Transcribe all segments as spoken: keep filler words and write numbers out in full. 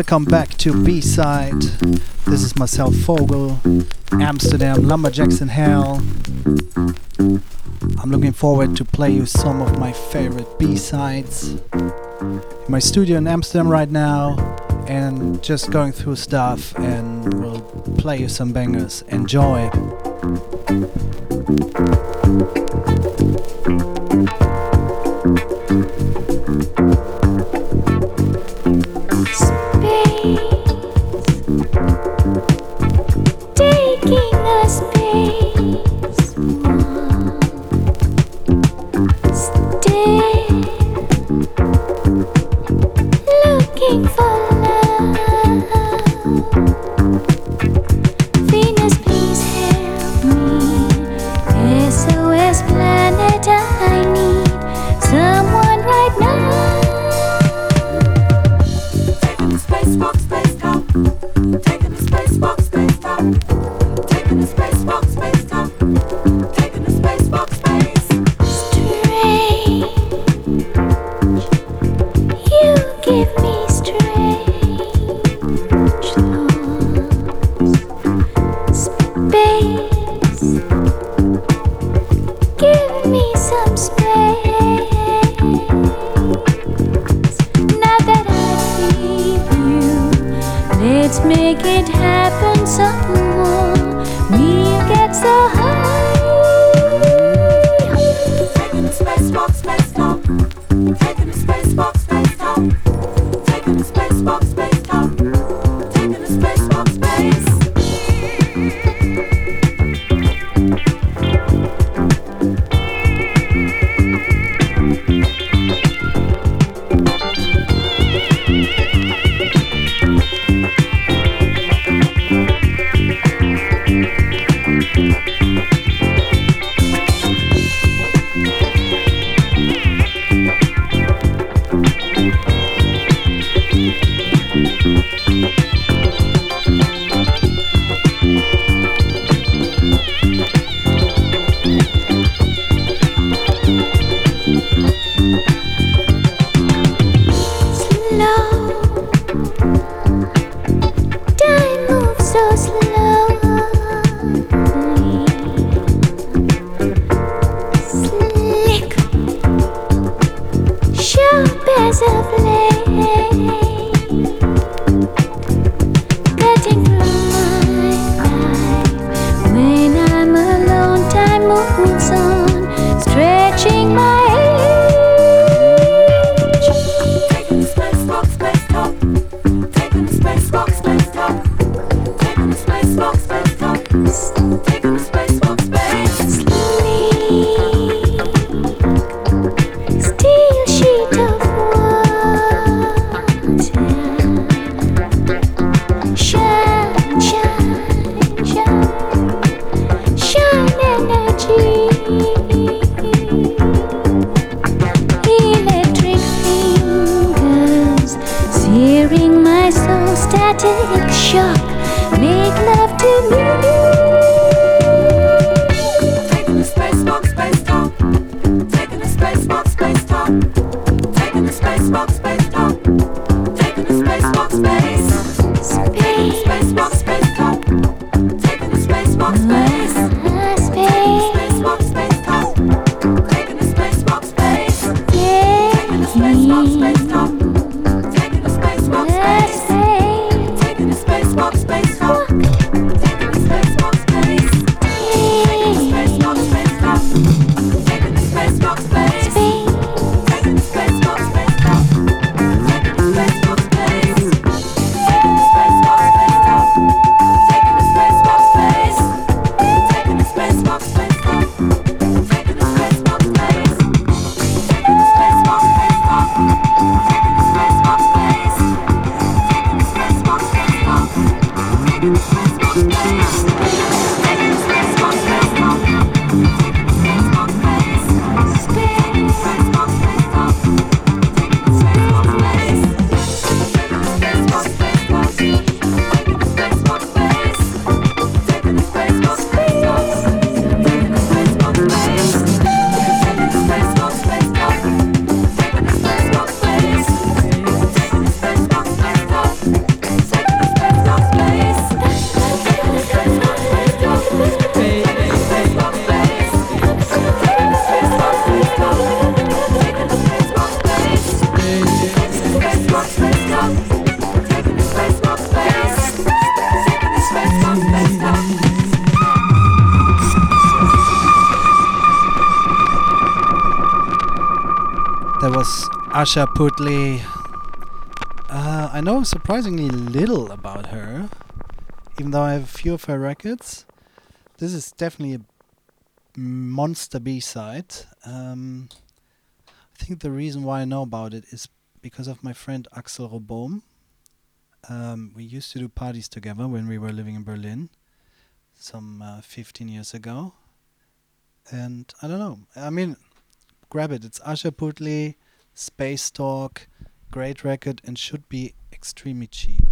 Welcome back to B-Side. This is myself, Vogel, Amsterdam Lumberjacks and Hell. I'm looking forward to play you some of my favorite B-Sides. In my studio in Amsterdam right now, and just going through stuff, and we'll play you some bangers. Enjoy! Thank you. Asha Putli. Uh, I know surprisingly little about her, even though I have a few of her records. This is definitely a monster B-side. Um, I think the reason why I know about it is because of my friend Axel Robohm. Um, we used to do parties together when we were living in Berlin, some uh, fifteen years ago. And I don't know. I mean, grab it. It's Asha Putli, Space Talk, great record, and should be extremely cheap.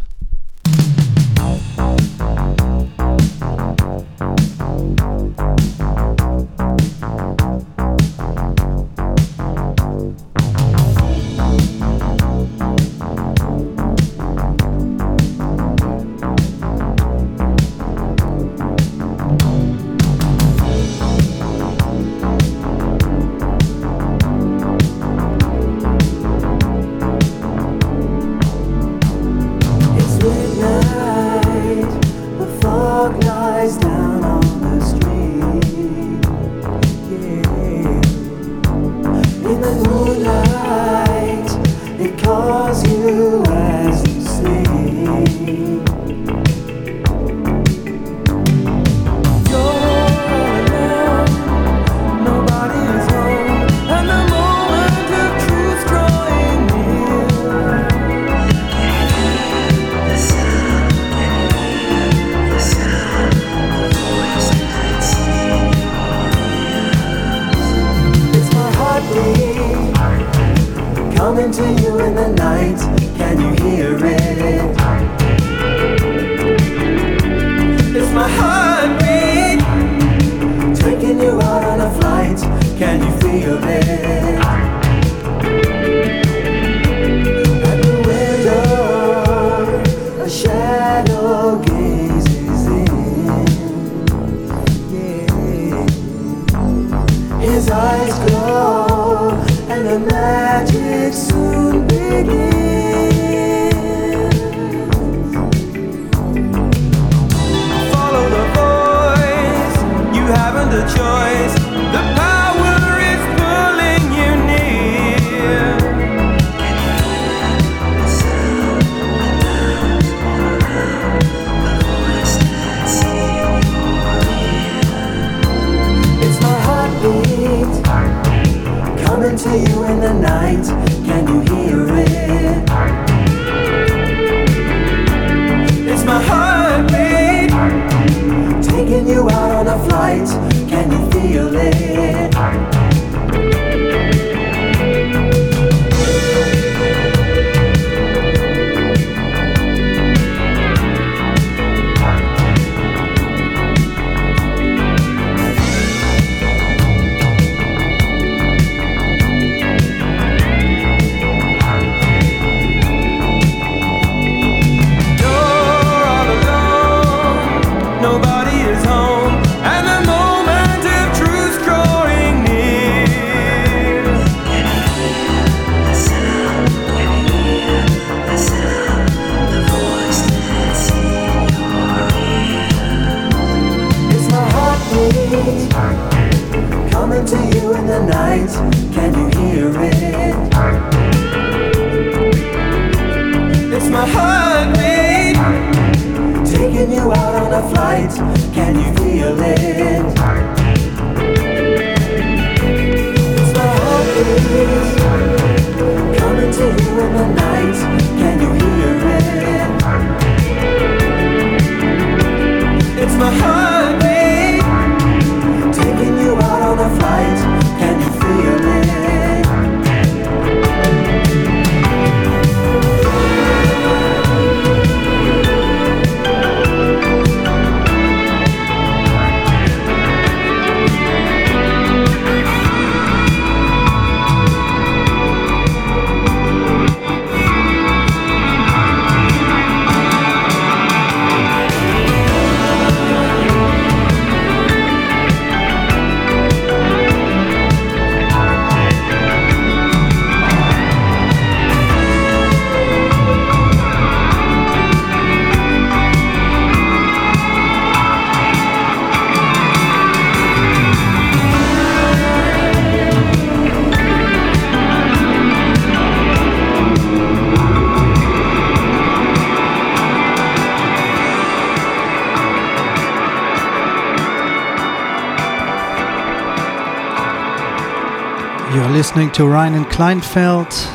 listening to Ryan and Kleinfeld.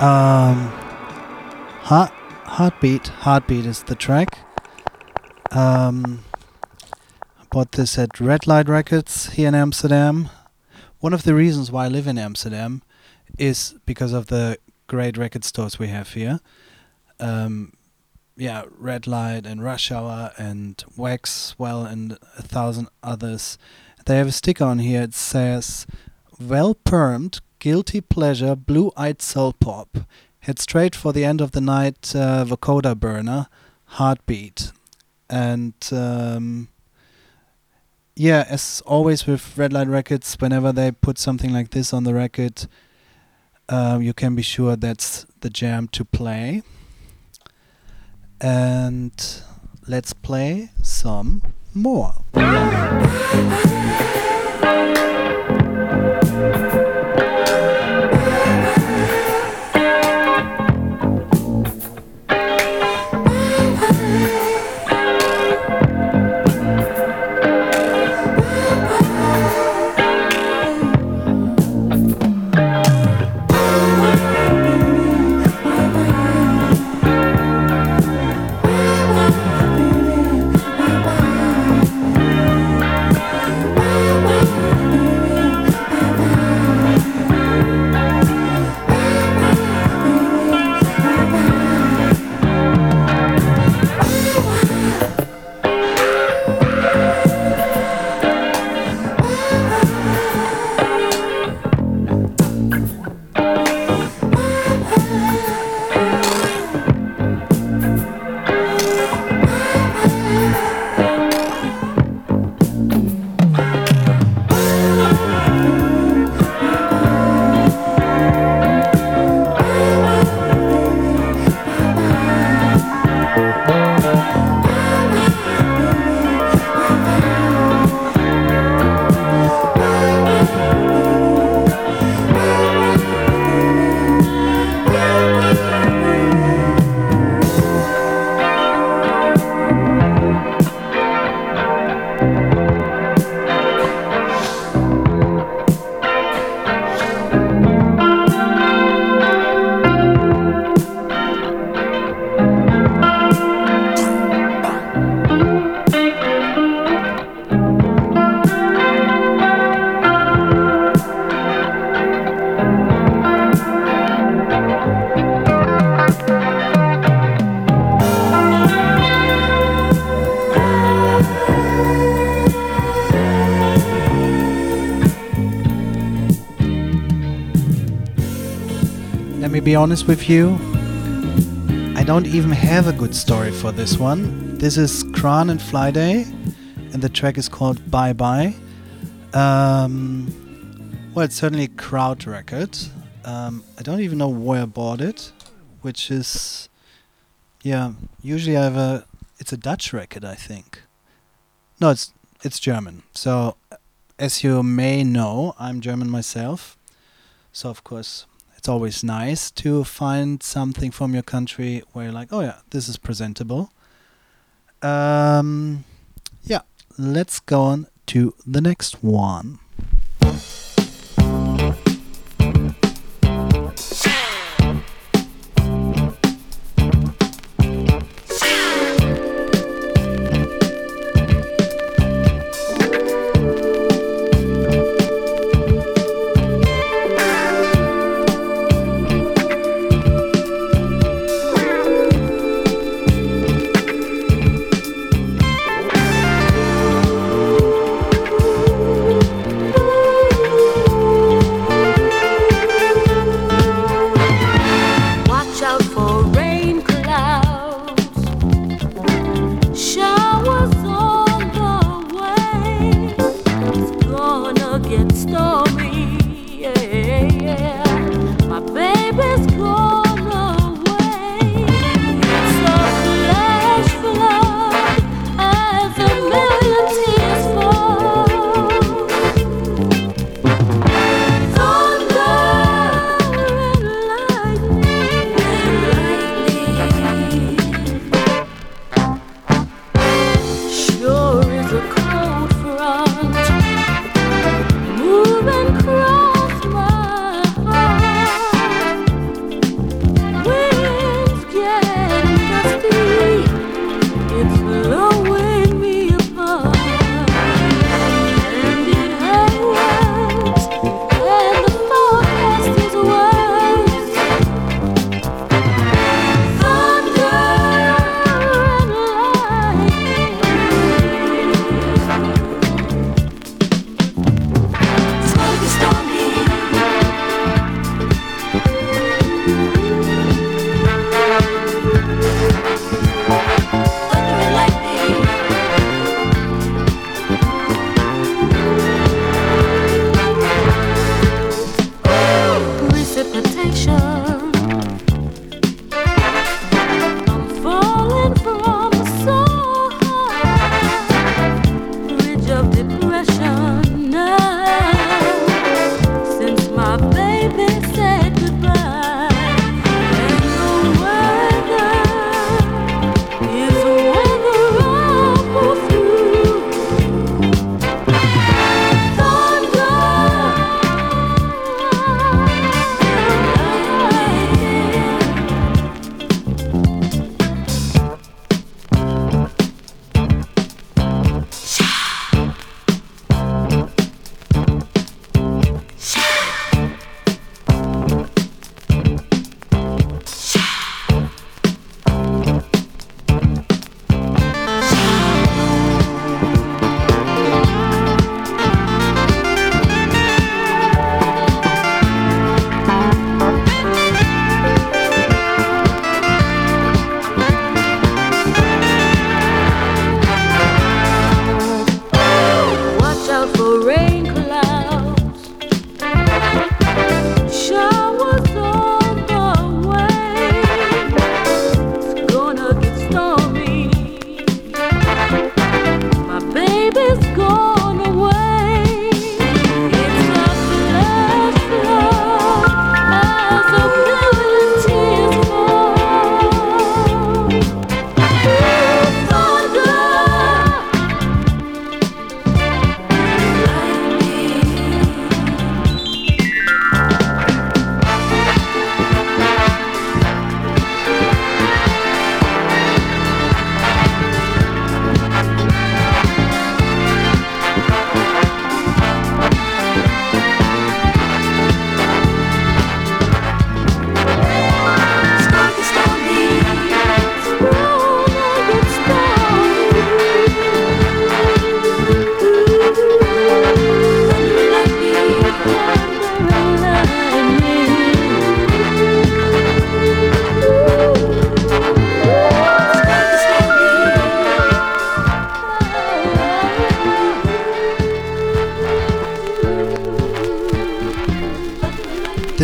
Um, heart, Heartbeat. Heartbeat is the track. Um, I bought this at Red Light Records here in Amsterdam. One of the reasons why I live in Amsterdam is because of the great record stores we have here. Um, yeah, Red Light and Rush Hour and Waxwell and a thousand others. They have a sticker on here. It says, well-permed, guilty pleasure, blue-eyed soul pop. Head straight for the end of the night, uh, vocoder burner, heartbeat. And um, yeah, as always with Red Light Records, whenever they put something like this on the record, um, you can be sure that's the jam to play. And let's play some more. Be honest with you, I don't even have a good story for this one. This is Kran and Flyday, and the track is called Bye Bye. Um, well, it's certainly a crowd record. Um, I don't even know where I bought it, which is, yeah, usually I have a, it's a Dutch record, I think. No, it's it's German. So, as you may know, I'm German myself. So, of course, it's always nice to find something from your country where you're like, oh yeah, this is presentable. Um, yeah, let's go on to the next one.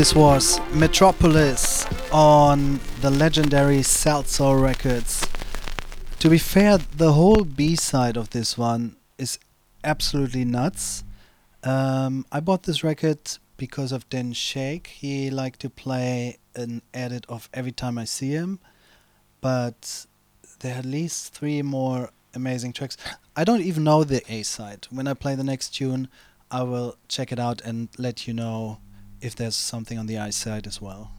This was Metropolis on the legendary Salsoul records. To be fair, the whole B-side of this one is absolutely nuts. Um, I bought this record because of Dan Shake. He liked to play an edit of Every Time I See Him, but there are at least three more amazing tracks. I don't even know the A-side. When I play the next tune, I will check it out and let you know if there's something on the A-side as well.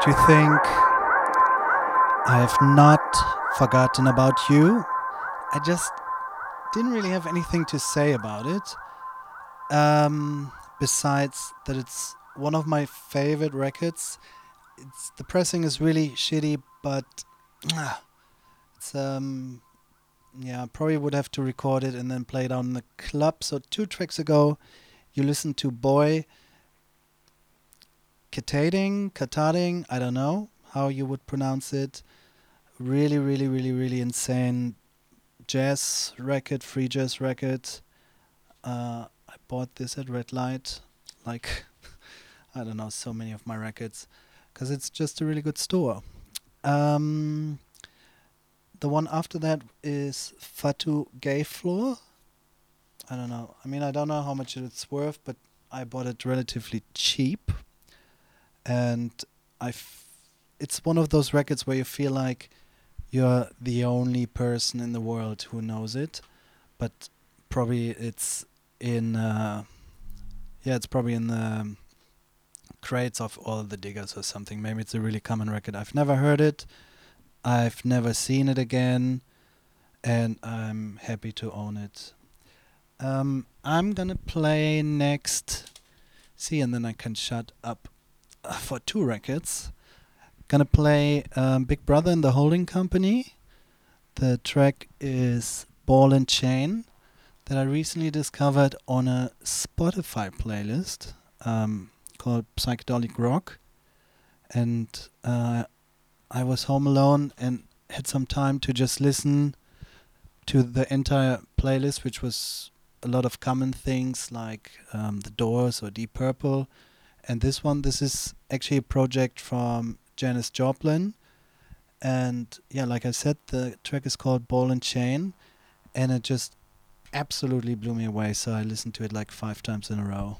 what you think. I have not forgotten about you. I just didn't really have anything to say about it. Um, besides that it's one of my favorite records. It's, the pressing is really shitty, but uh, it's um yeah, I probably would have to record it and then play it out in the club. So two tracks ago, you listened to Boy Katating, Katating, I don't know how you would pronounce it. Really, really, really, really insane jazz record, free jazz record. Uh, I bought this at Red Light, like, I don't know, so many of my records, because it's just a really good store. Um, the one after that is Fatou Gayflor. I don't know. I mean, I don't know how much it's worth, but I bought it relatively cheap. And I f- it's one of those records where you feel like you're the only person in the world who knows it. But probably it's in... Uh, yeah, it's probably in the crates of all the diggers or something. Maybe it's a really common record. I've never heard it. I've never seen it again. And I'm happy to own it. Um, I'm gonna play next... See, and then I can shut up. Uh, for two records. Gonna play um, Big Brother and the Holding Company. The track is Ball and Chain, that I recently discovered on a Spotify playlist um, called Psychedelic Rock. And uh, I was home alone and had some time to just listen to the entire playlist, which was a lot of common things like um, The Doors or Deep Purple. And this one, this is actually a project from Janis Joplin. And yeah, like I said, the track is called Ball and Chain. And it just absolutely blew me away. So I listened to it like five times in a row.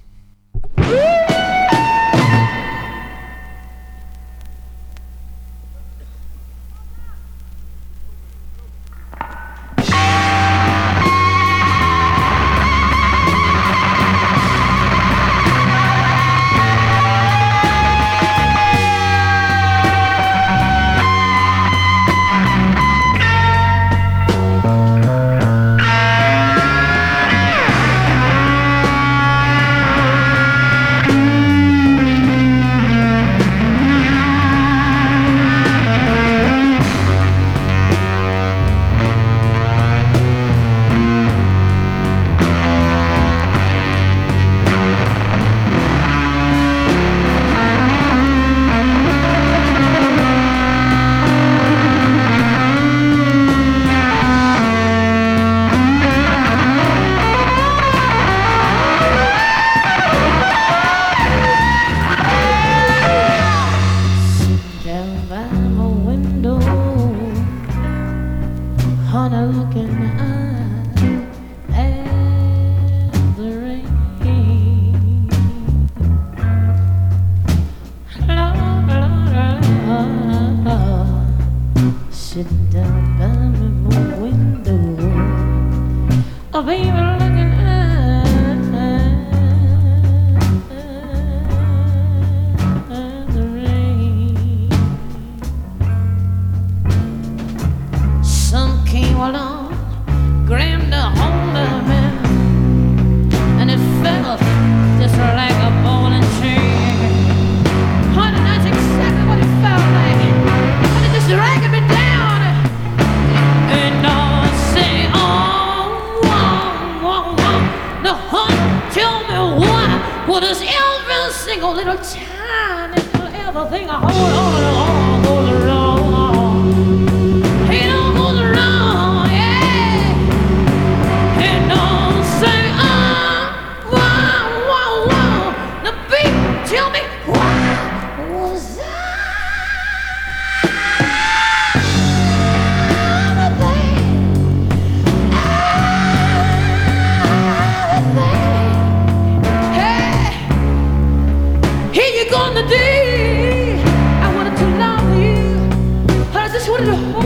Love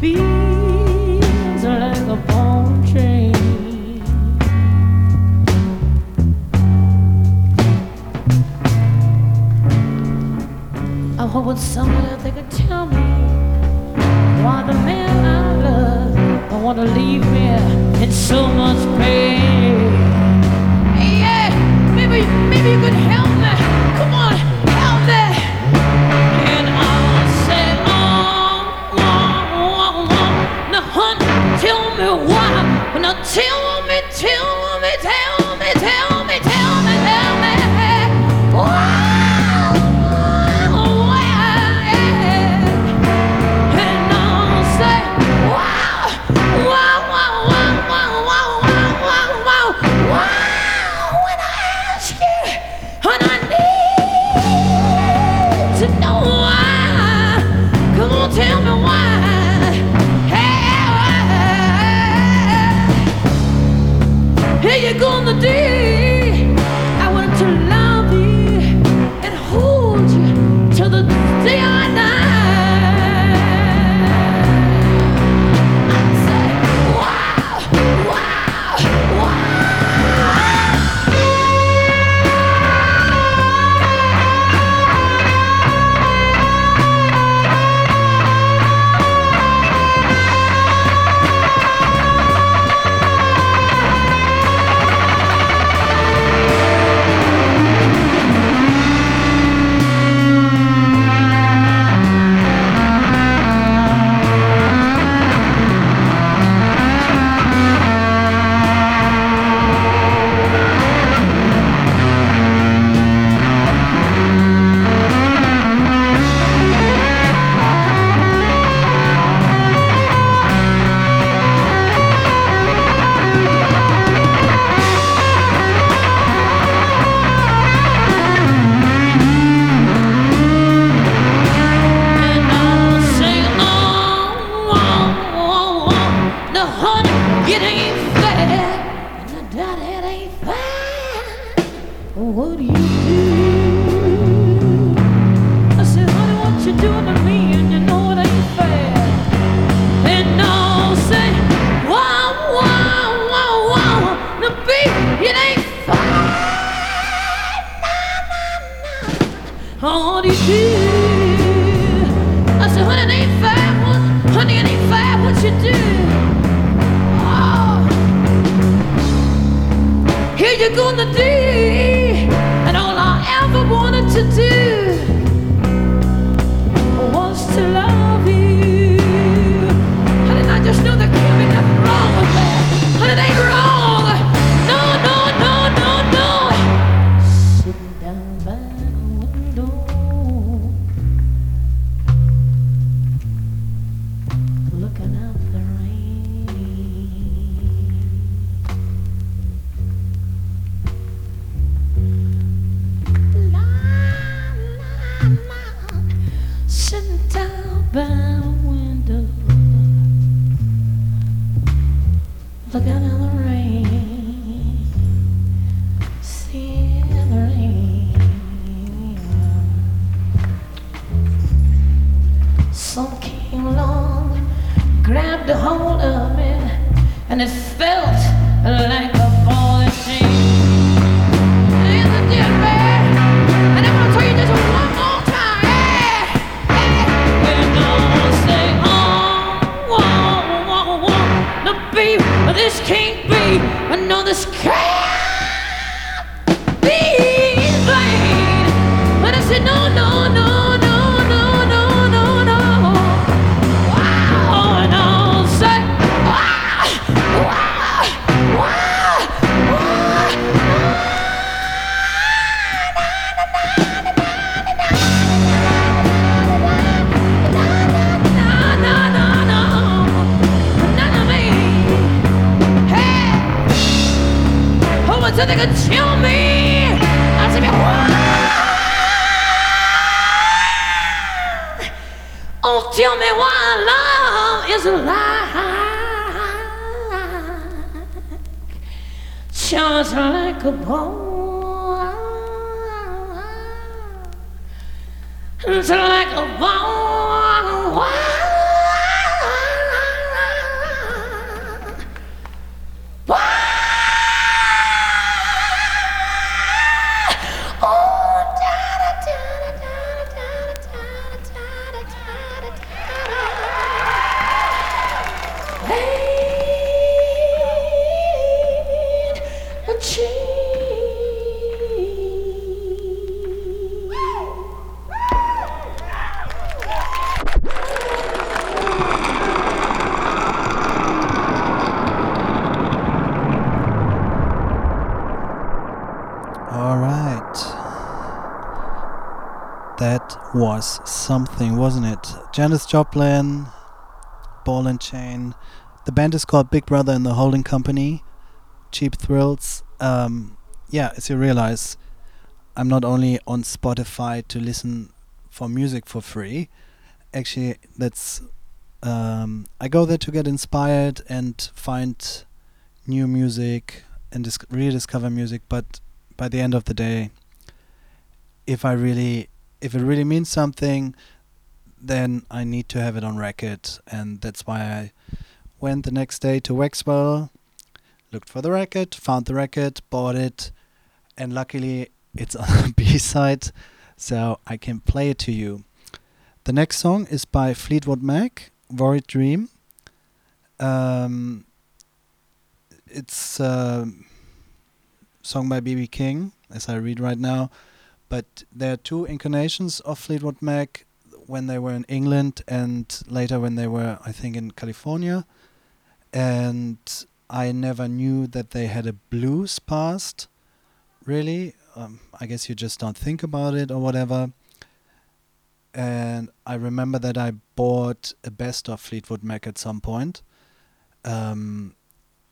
feels like a bomb train. I'm hoping somewhere they could tell me why the man I love don't want to leave me in so much pain. Hey, yeah, maybe, maybe you could help me. Come on, help me. Tell me why, now tell me, tell me, tell me, tell me, tell me, tell me, why, why, and I'll say, wow, wow, wow, wow, wow, wow, wow, wow, wow, when I ask you, and I need to know why, come on, tell me why. Here you go on the day I wanted to love you and hold you till the day I die. I say, wow, wow, like a bomb. was something, wasn't it? Janis Joplin, Ball and Chain. The band is called Big Brother and the Holding Company, Cheap Thrills. Um, yeah, as you realize, I'm not only on Spotify to listen for music for free. Actually, that's um, I go there to get inspired and find new music and disc- rediscover music. But by the end of the day, if I really, if it really means something, then I need to have it on record, and that's why I went the next day to Waxwell, looked for the record, found the record, bought it, and luckily it's on the B-side, so I can play it to you. The next song is by Fleetwood Mac, Worried Dream. Um, it's a song by B B. King, as I read right now, but there are two incarnations of Fleetwood Mac, when they were in England and later when they were, I think, in California. And I never knew that they had a blues past, really. Um, I guess you just don't think about it or whatever. And I remember that I bought a best of Fleetwood Mac at some point um,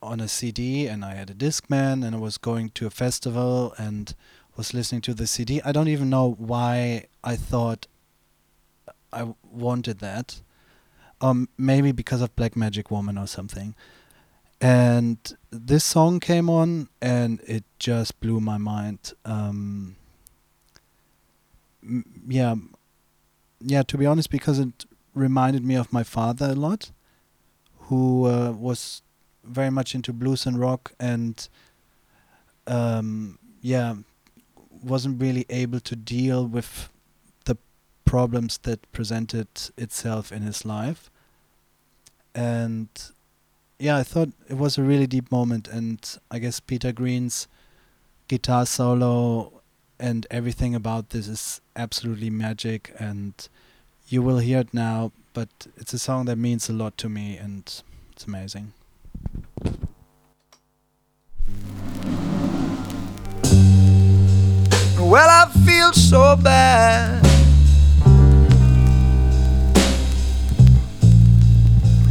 on a C D, and I had a Discman, and I was going to a festival and was listening to the C D. I don't even know why I thought I w- wanted that. Um, maybe because of Black Magic Woman or something. And this song came on and it just blew my mind. Um, m- yeah, yeah. To be honest, because it reminded me of my father a lot, who uh, was very much into blues and rock and um, yeah, wasn't really able to deal with problems that presented itself in his life. And yeah, I thought it was a really deep moment, and I guess Peter Green's guitar solo and everything about this is absolutely magic, and you will hear it now, but it's a song that means a lot to me and it's amazing. Well, I feel so bad,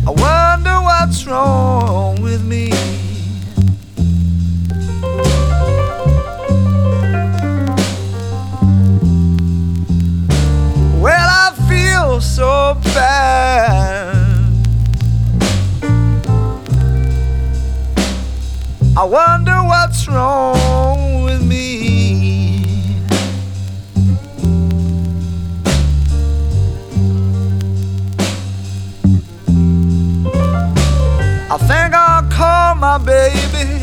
I wonder what's wrong with me. Well, I feel so bad, I wonder what's wrong with me. I think I'll call my baby,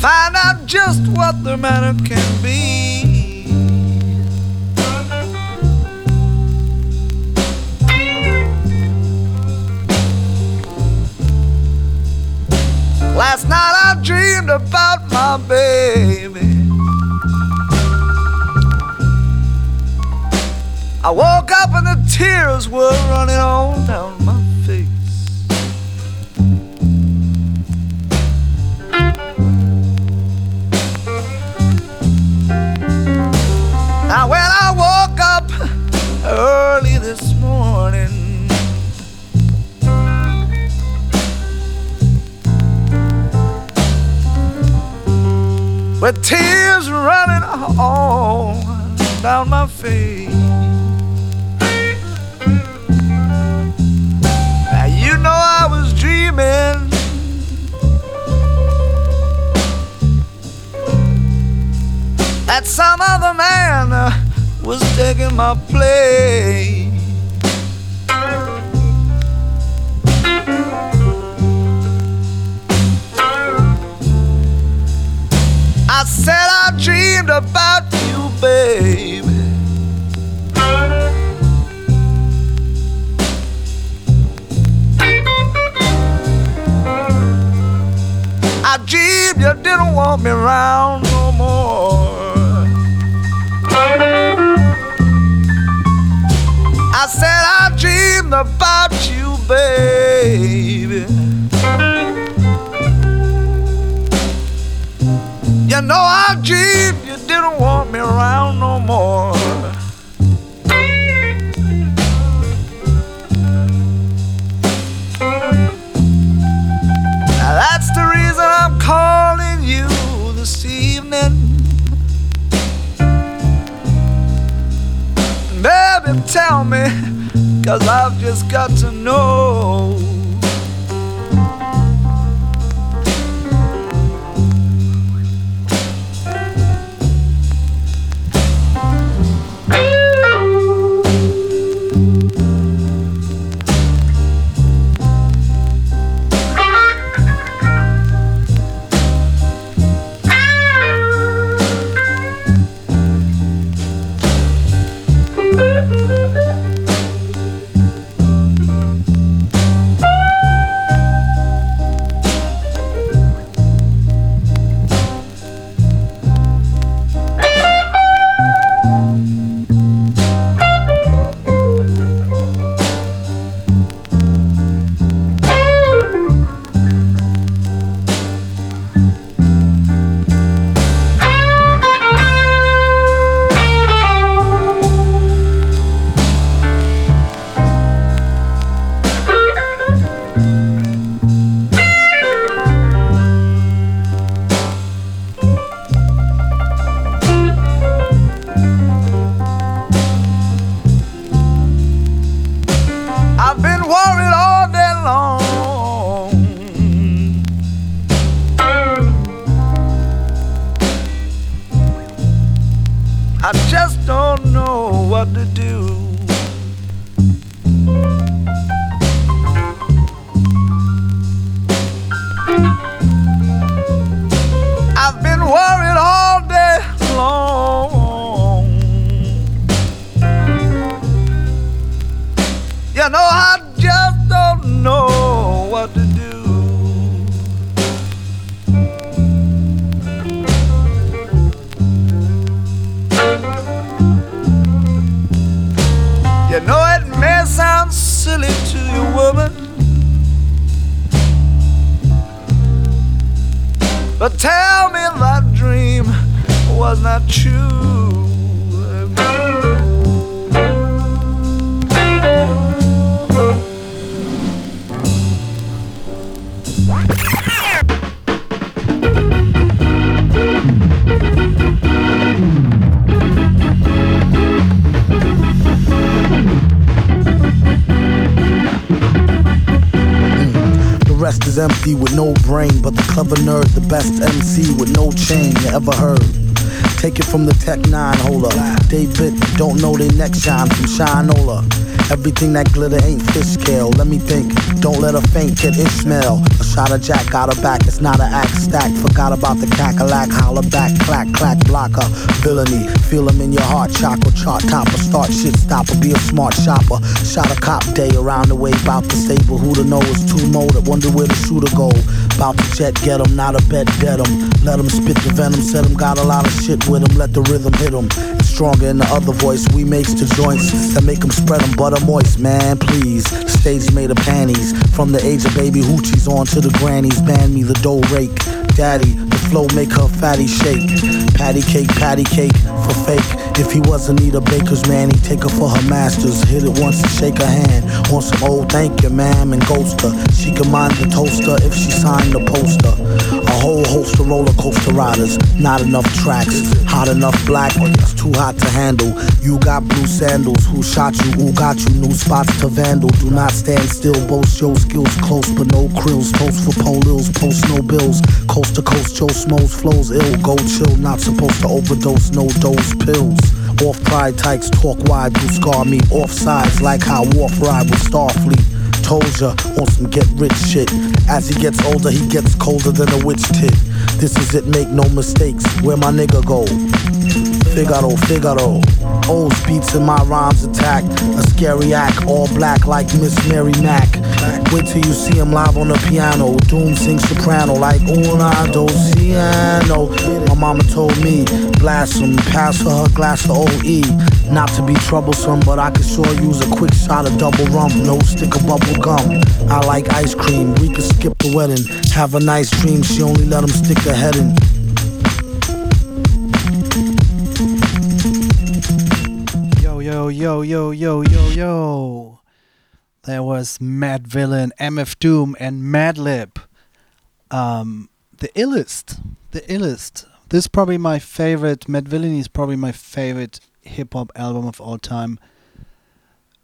find out just what the matter can be. Last night I dreamed about my baby, I woke up and the tears were running all down my face. Now when I woke up early this morning, with tears running all down my face. You know I was dreaming, that some other man uh, was taking my place. I said I dreamed about you, baby, I dreamed you didn't want me around no more. I said I dreamed about you, baby. You know I dreamed them tell me, 'cause I've just got to know. Empty with no brain, but the clever nerd, the best M C with no chain you ever heard. Take it from the Tech N nine ne holder. David don't know they neck shine from Shinola. Everything that glitter ain't fish scale. Let me think, don't let her faint, kid Ishmael. A shot of Jack got her back, it's not an axe stack. Forgot about the cackalack, holler back, clack, clack, blocker. Villainy, feel them in your heart chakra. Chart topper, start shit stopper, be a smart shopper. Shot a cop day around the way, bout to stable. Who to know is too molded, wonder where the shooter go. Bout to jet, get him, not a bet, dead him. Let him spit the venom, said him, got a lot of shit with him. Let the rhythm hit him. It's stronger in the other voice, we makes the joints that make him spread him, butter moist, man, please. The stage made of panties, from the age of baby hoochies on to the grannies. Ban me the dough rake, daddy, the flow make her fatty shake. Patty cake, patty cake, for fake. If he wasn't need a baker's man, he'd take her for her masters. Hit it once and shake her hand. On some old thank you, ma'am, and ghost her. She could mind the toaster if she signed the poster. A whole host of roller coaster riders. Not enough tracks. Hot enough black, or it's too hot to handle. You got blue sandals. Who shot you? Who got you? New spots to vandal. Do not stand still. Boast your skills close, but no krills. Toast for polils, post no bills. Coast to coast, Joe Smoes flows ill. Go chill, not supposed to overdose. No dose pills. Off pride tykes, talk wide, do scar me. Off sides, like how Wharf ride with Starfleet. Told ya, on some get rich shit. As he gets older, he gets colder than a witch tit. This is it, make no mistakes, where my nigga go? Figaro, Figaro. Old beats in my rhymes attack. A scary act, all black like Miss Mary Mack. Wait till you see him live on the piano. Doom sings soprano like Una Dociano. My mama told me, blast him, pass her her glass to O E. Not to be troublesome, but I could sure use a quick shot of double rum. No stick of bubble gum. I like ice cream, we could skip the wedding. Have a nice dream, she only let him stick her head in. Yo, yo, yo, yo, yo, yo. There was Mad Villain, M F Doom, and Mad Lib. Um, the illest. The illest. This is probably my favorite. Mad Villain is probably my favorite hip hop album of all time.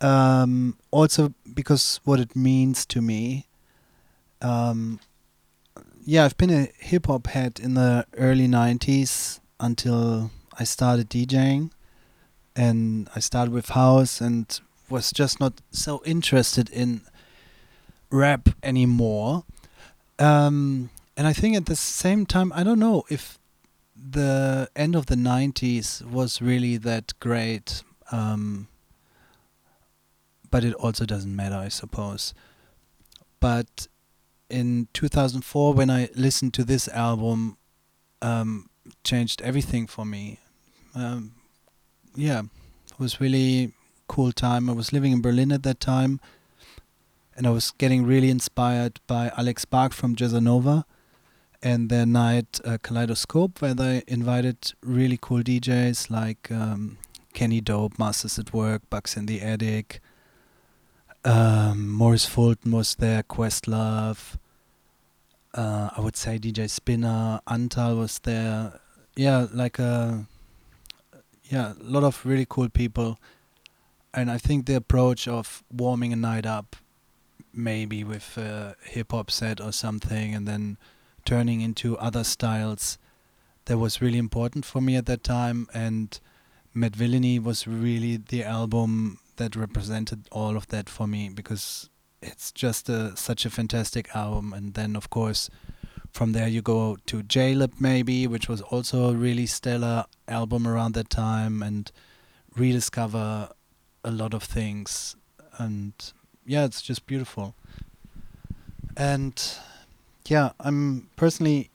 Um, also because what it means to me. Um, yeah, I've been a hip-hop head in the early nineties until I started DJing. And I started with house and was just not so interested in rap anymore. Um, and I think at the same time, I don't know if the end of the nineties was really that great. Um, but it also doesn't matter, I suppose. But in two thousand four, when I listened to this album, um, changed everything for me. Um, yeah, it was really cool time. I was living in Berlin at that time, and I was getting really inspired by Alex Bark from Jazanova and their night uh, Kaleidoscope, where they invited really cool D Js like um, Kenny Dope, Masters at Work, Bucks in the Attic. Um, Morris Fulton was there, Questlove, uh, I would say D J Spinner, Antal was there. Yeah, like a, yeah, a lot of really cool people. And I think the approach of warming a night up, maybe with a hip-hop set or something, and then turning into other styles, that was really important for me at that time. And Mad Villain was really the album that represented all of that for me, because it's just a, such a fantastic album. And then, of course, from there you go to J-Lib maybe, which was also a really stellar album around that time, and rediscover a lot of things. And yeah, it's just beautiful. And yeah, I'm personally,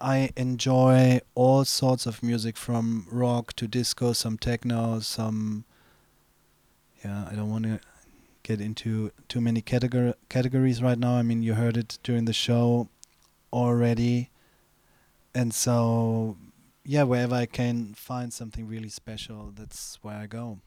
I enjoy all sorts of music, from rock to disco, some techno, some... Yeah, I don't want to get into too many categor- categories right now. I mean, you heard it during the show already. And so, yeah, wherever I can find something really special, that's where I go.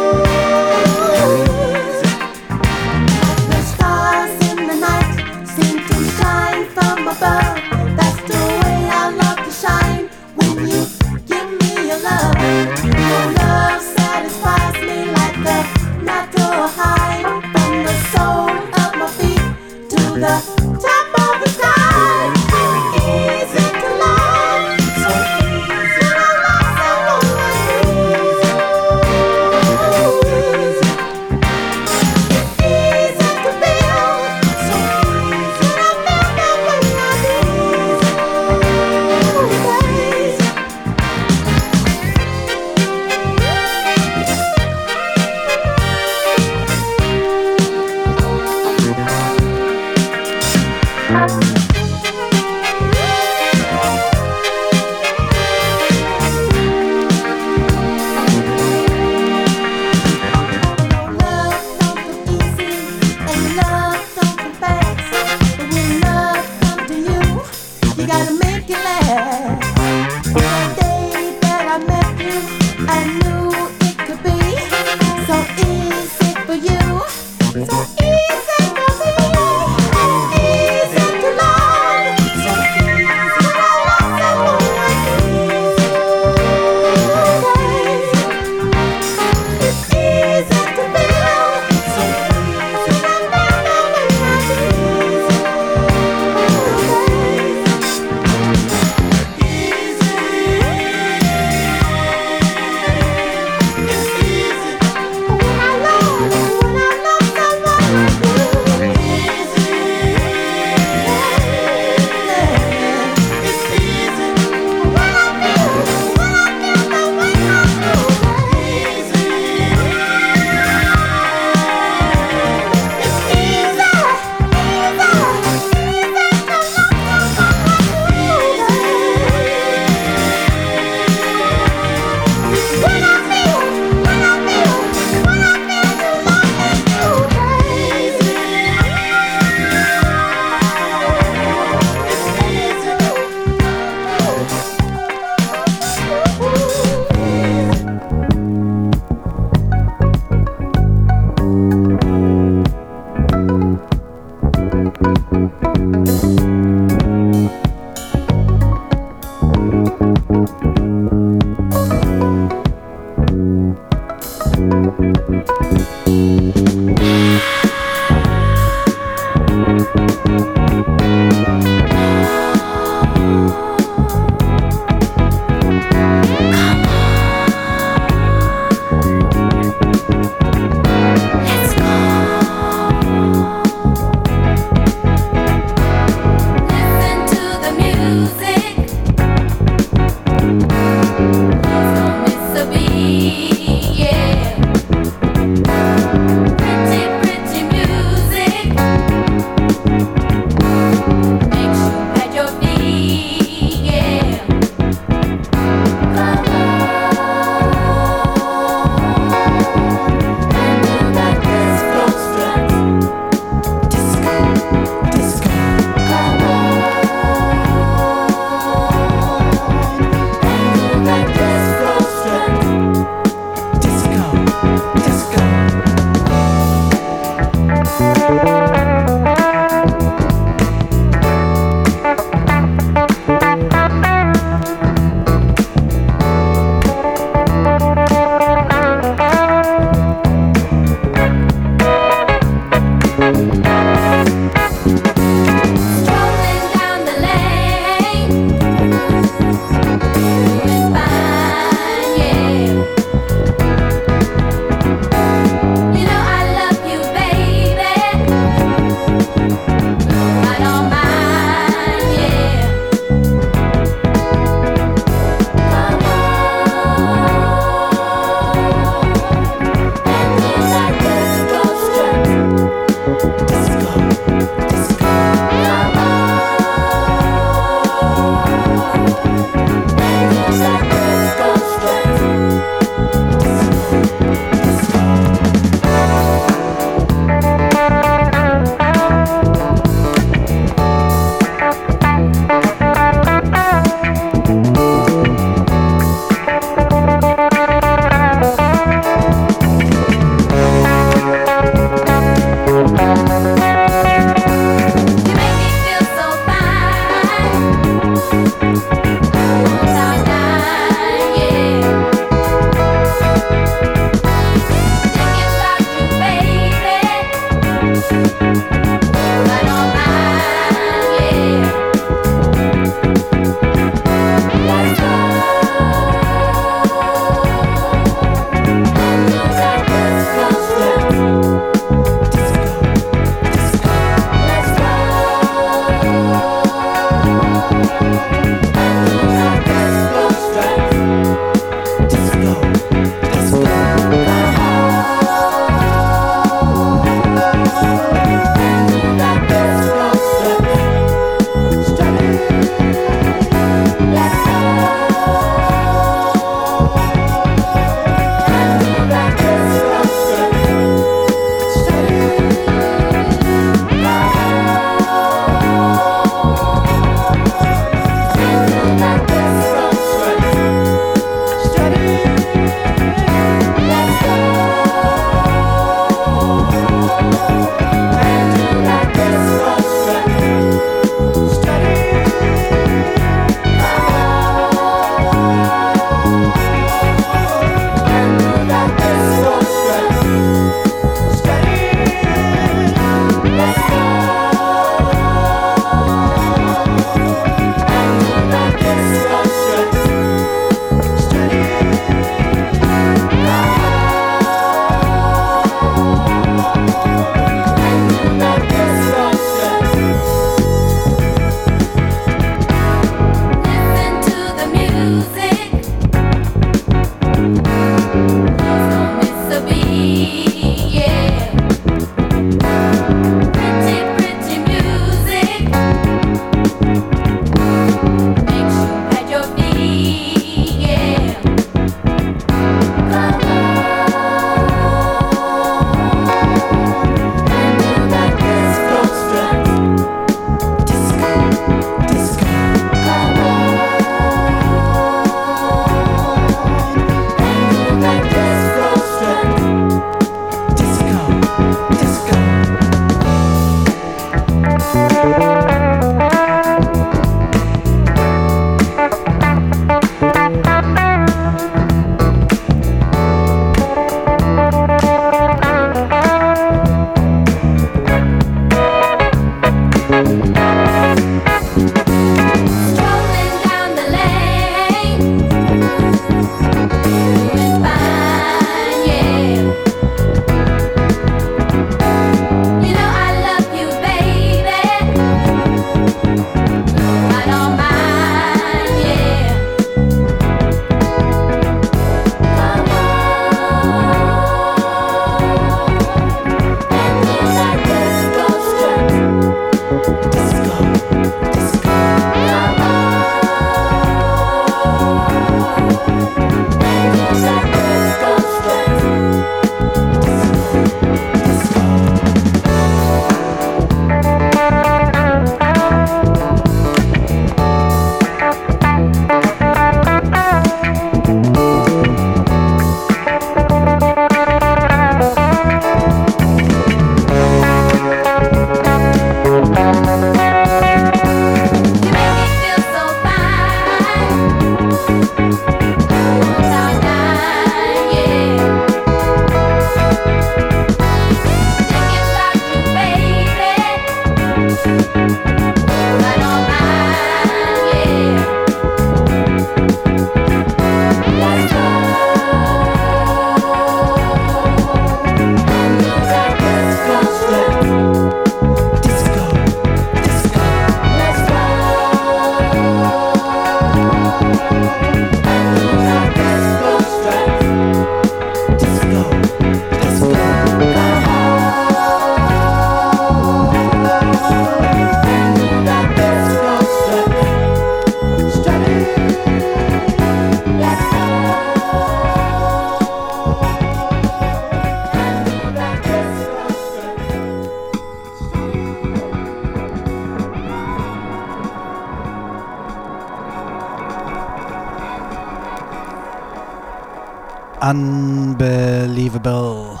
Unbelievable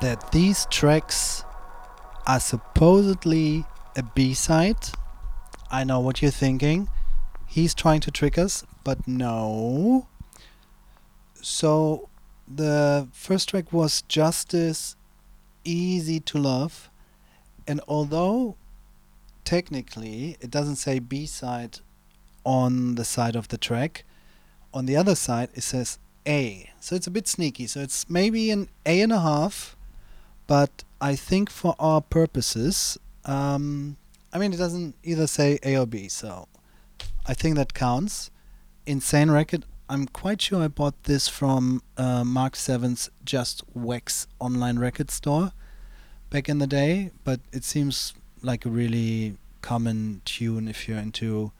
that these tracks are supposedly a B-side. I know what you're thinking. He's trying to trick us, but no. So the first track was Justice, Easy to Love. And although technically it doesn't say B-side on the side of the track, on the other side it says A, so it's a bit sneaky, so it's maybe an A and a half, but I think for our purposes, um, I mean, it doesn't either say A or B, so I think that counts. Insane record. I'm quite sure I bought this from uh, Mark Seven's Just Wax online record store back in the day, but it seems like a really common tune if you're into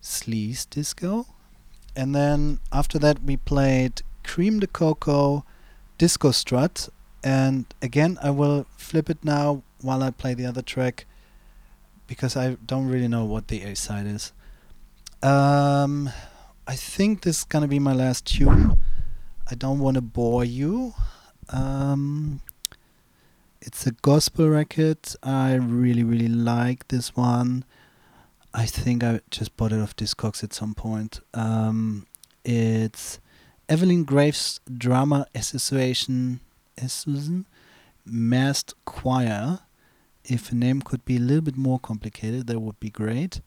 sleaze disco. And then after that we played Cream de Coco, Disco Strut, and again I will flip it now while I play the other track because I don't really know what the A side is. Um, I think this is gonna be my last tune. I don't want to bore you. Um, it's a gospel record. I really really like this one. I think I just bought it off Discogs at some point. Um, it's Evelyn Graves Drama Association Massed Choir. If a name could be a little bit more complicated, that would be great.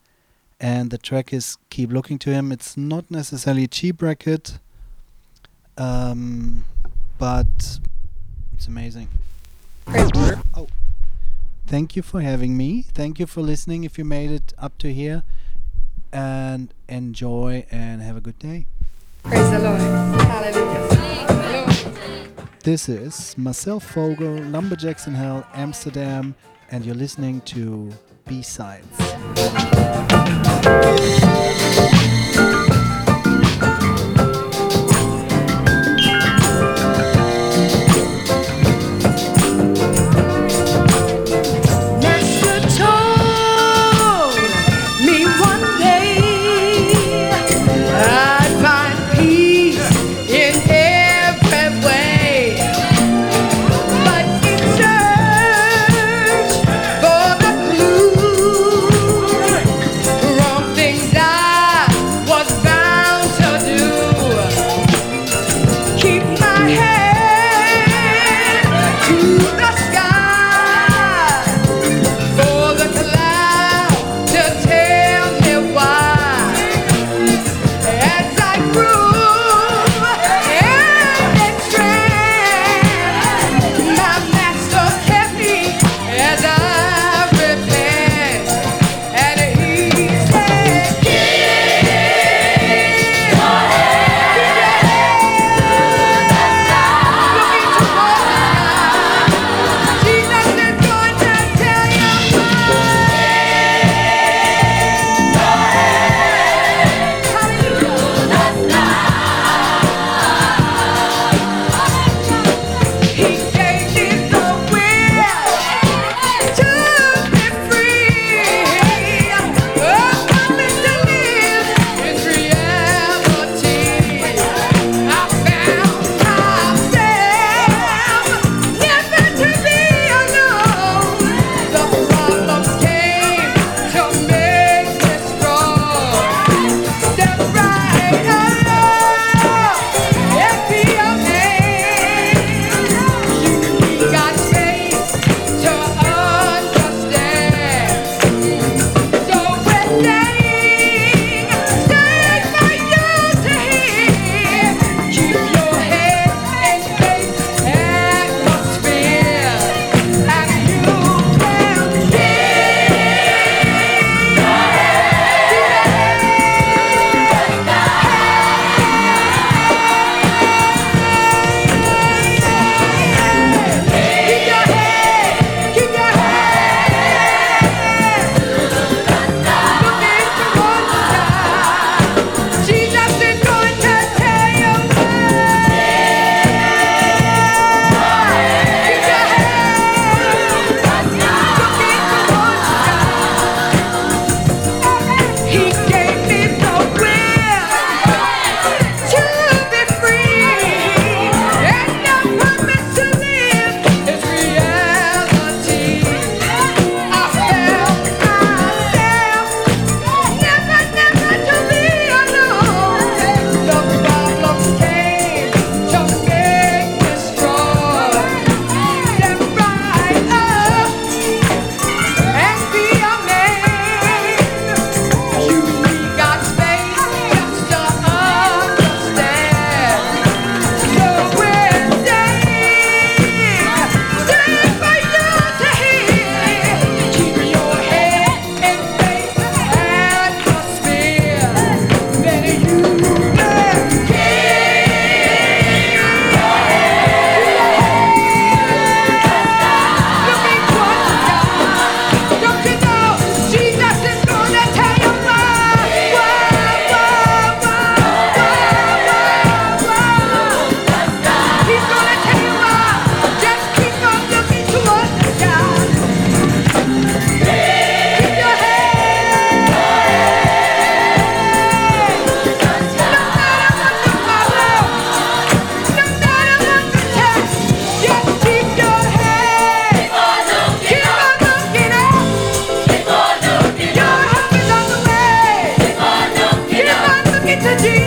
And the track is Keep Looking to Him. It's not necessarily a cheap record, um, but it's amazing. Oh. Thank you for having me. Thank you for listening if you made it up to here. and enjoy and have a good day. Praise the Lord. Hallelujah. This is myself, Vogel, Lumberjacks and Hell, Amsterdam, and you're listening to B-Sides. It's a G!